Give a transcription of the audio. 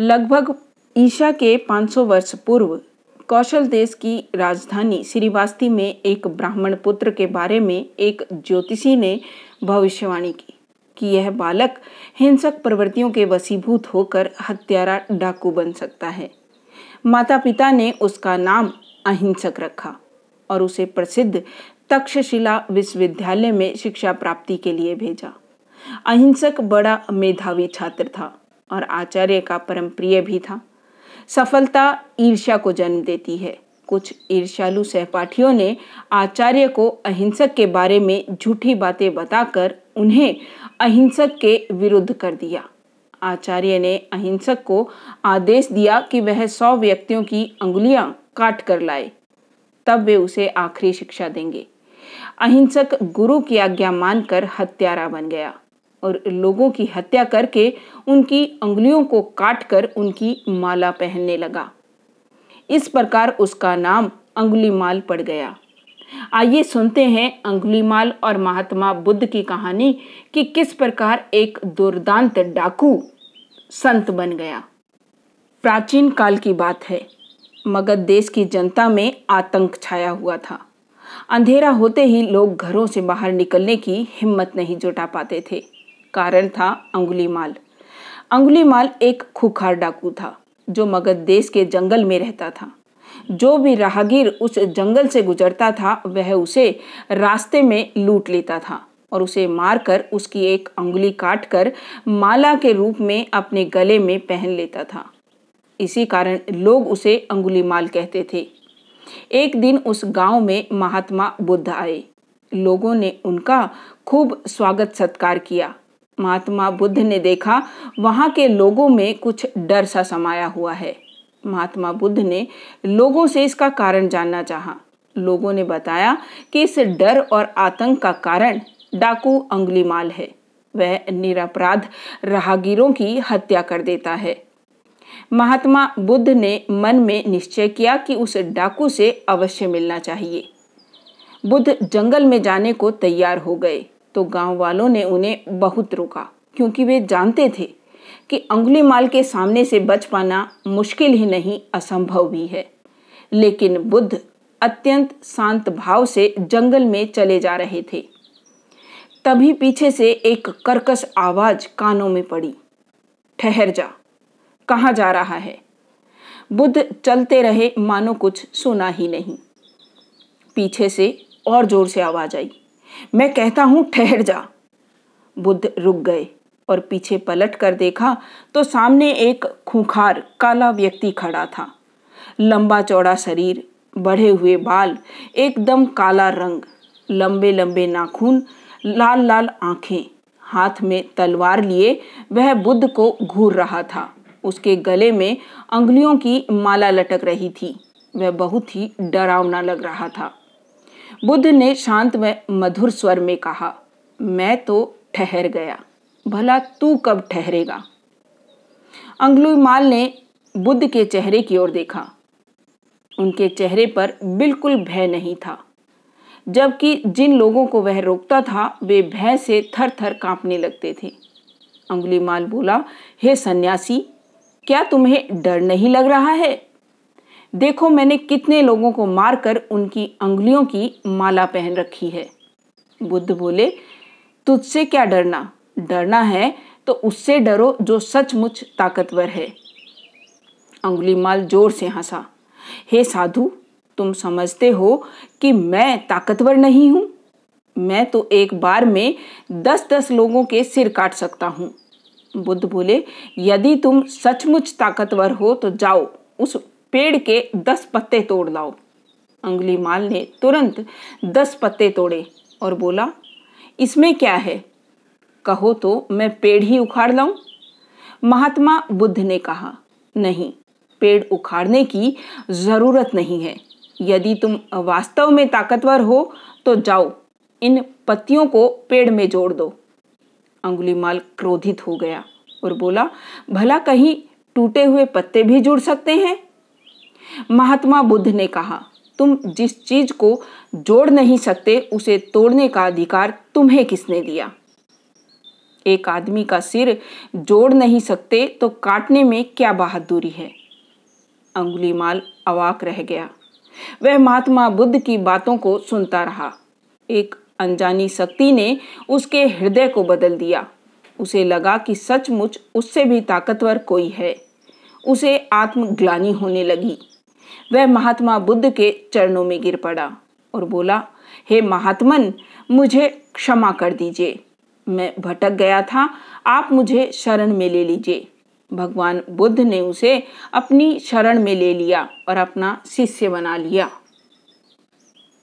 लगभग ईसा के 500 वर्ष पूर्व कौशल देश की राजधानी श्रीवास्ती में एक ब्राह्मण पुत्र के बारे में एक ज्योतिषी ने भविष्यवाणी की कि यह बालक हिंसक प्रवृत्तियों के वशीभूत होकर हत्यारा डाकू बन सकता है। माता पिता ने उसका नाम अहिंसक रखा और उसे प्रसिद्ध तक्षशिला विश्वविद्यालय में शिक्षा प्राप्ति के लिए भेजा। अहिंसक बड़ा मेधावी छात्र था और आचार्य का परम प्रिय भी था। सफलता ईर्ष्या को जन्म देती है। कुछ ईर्ष्यालु सहपाठियों ने आचार्य को अहिंसक के बारे में झूठी बातें बताकर उन्हें अहिंसक के विरुद्ध कर दिया। आचार्य ने अहिंसक को आदेश दिया कि वह 100 व्यक्तियों की अंगुलियां काट कर लाए, तब वे उसे आखिरी शिक्षा देंगे। अहिंसक गुरु की आज्ञा मानकर हत्यारा बन गया और लोगों की हत्या करके उनकी अंगुलियों को काटकर उनकी माला पहनने लगा। इस प्रकार उसका नाम अंगुलीमाल पड़ गया। आइए सुनते हैं अंगुलीमाल और महात्मा बुद्ध की कहानी कि किस प्रकार एक दुर्दांत डाकू संत बन गया। प्राचीन काल की बात है। मगध देश की जनता में आतंक छाया हुआ था। अंधेरा होते ही लोग घरों से बाहर निकलने की हिम्मत नहीं जुटा पाते थे। कारण था अंगुलीमाल। अंगुलीमाल एक खूंखार डाकू था जो मगध देश के जंगल में रहता था। जो भी राहगीर उस जंगल से गुजरता था वह उसे रास्ते में लूट लेता था और उसे मारकर उसकी एक अंगुली काटकर माला के रूप में अपने गले में पहन लेता था। इसी कारण लोग उसे अंगुलीमाल कहते थे। एक दिन उस गांव में महात्मा बुद्ध आए। लोगों ने उनका खूब स्वागत सत्कार किया। महात्मा बुद्ध ने देखा वहां के लोगों में कुछ डर सा समाया हुआ है। महात्मा बुद्ध ने लोगों से इसका कारण जानना चाहा। लोगों ने बताया कि इस डर और आतंक का कारण डाकू अंगुलीमाल है। वह निरपराध राहगीरों की हत्या कर देता है। महात्मा बुद्ध ने मन में निश्चय किया कि उस डाकू से अवश्य मिलना चाहिए। बुद्ध जंगल में जाने को तैयार हो गए तो गांव वालों ने उन्हें बहुत रोका, क्योंकि वे जानते थे कि अंगुलीमाल के सामने से बच पाना मुश्किल ही नहीं असंभव भी है। लेकिन बुद्ध अत्यंत शांत भाव से जंगल में चले जा रहे थे। तभी पीछे से एक कर्कश आवाज कानों में पड़ी, ठहर जा, कहाँ जा रहा है? बुद्ध चलते रहे मानो कुछ सुना ही नहीं। पीछे से और जोर से आवाज आई, मैं कहता हूँ ठहर जा। बुद्ध रुक गए और पीछे पलट कर देखा तो सामने एक खूंखार काला व्यक्ति खड़ा था। लंबा चौड़ा शरीर, बढ़े हुए बाल, एकदम काला रंग, लंबे लंबे नाखून, लाल लाल आंखें। हाथ में तलवार लिए वह बुद्ध को घूर रहा था। उसके गले में अंगुलियों की माला लटक रही थी। वह बहुत ही डरावना लग रहा था। बुद्ध ने शांत व मधुर स्वर में कहा, मैं तो ठहर गया, भला तू कब ठहरेगा? अंगुलीमाल ने बुद्ध के चेहरे की ओर देखा। उनके चेहरे पर बिल्कुल भय नहीं था, जबकि जिन लोगों को वह रोकता था वे भय से थर थर कांपने लगते थे। अंगुलीमाल बोला, हे सन्यासी, क्या तुम्हें डर नहीं लग रहा है? देखो, मैंने कितने लोगों को मारकर उनकी अंगुलियों की माला पहन रखी है। बुद्ध बोले, तुझसे क्या डरना? डरना है तो उससे डरो जो सचमुच ताकतवर है। अंगुलीमाल जोर से हंसा, हे साधु, तुम समझते हो कि मैं ताकतवर नहीं हूँ? मैं तो एक बार में 10-10 लोगों के सिर काट सकता हूँ। बुद्ध बोले, यदि तुम सचमुच ताकतवर हो तो जाओ उस पेड़ के 10 पत्ते तोड़ लाओ। अंगुलीमाल ने तुरंत 10 पत्ते तोड़े और बोला, इसमें क्या है? कहो तो मैं पेड़ ही उखाड़ लाऊं? महात्मा बुद्ध ने कहा, नहीं, पेड़ उखाड़ने की जरूरत नहीं है। यदि तुम वास्तव में ताकतवर हो तो जाओ इन पत्तियों को पेड़ में जोड़ दो। अंगुलीमाल क्रोधित हो गया और बोला, भला कहीं टूटे हुए पत्ते भी जुड़ सकते हैं? महात्मा बुद्ध ने कहा, तुम जिस चीज को जोड़ नहीं सकते उसे तोड़ने का अधिकार तुम्हें किसने दिया? एक आदमी का सिर जोड़ नहीं सकते तो काटने में क्या बहादुरी है। अंगुलीमाल अवाक रह गया। वह महात्मा बुद्ध की बातों को सुनता रहा। एक अनजानी शक्ति ने उसके हृदय को बदल दिया। उसे लगा कि सचमुच उससे भी ताकतवर कोई है। उसे आत्मग्लानि होने लगी। वह महात्मा बुद्ध के चरणों में गिर पड़ा और बोला, हे महात्मन, मुझे क्षमा कर दीजिए। मैं भटक गया था, आप मुझे शरण में ले लीजिए। भगवान बुद्ध ने उसे अपनी शरण में ले लिया और अपना शिष्य बना लिया।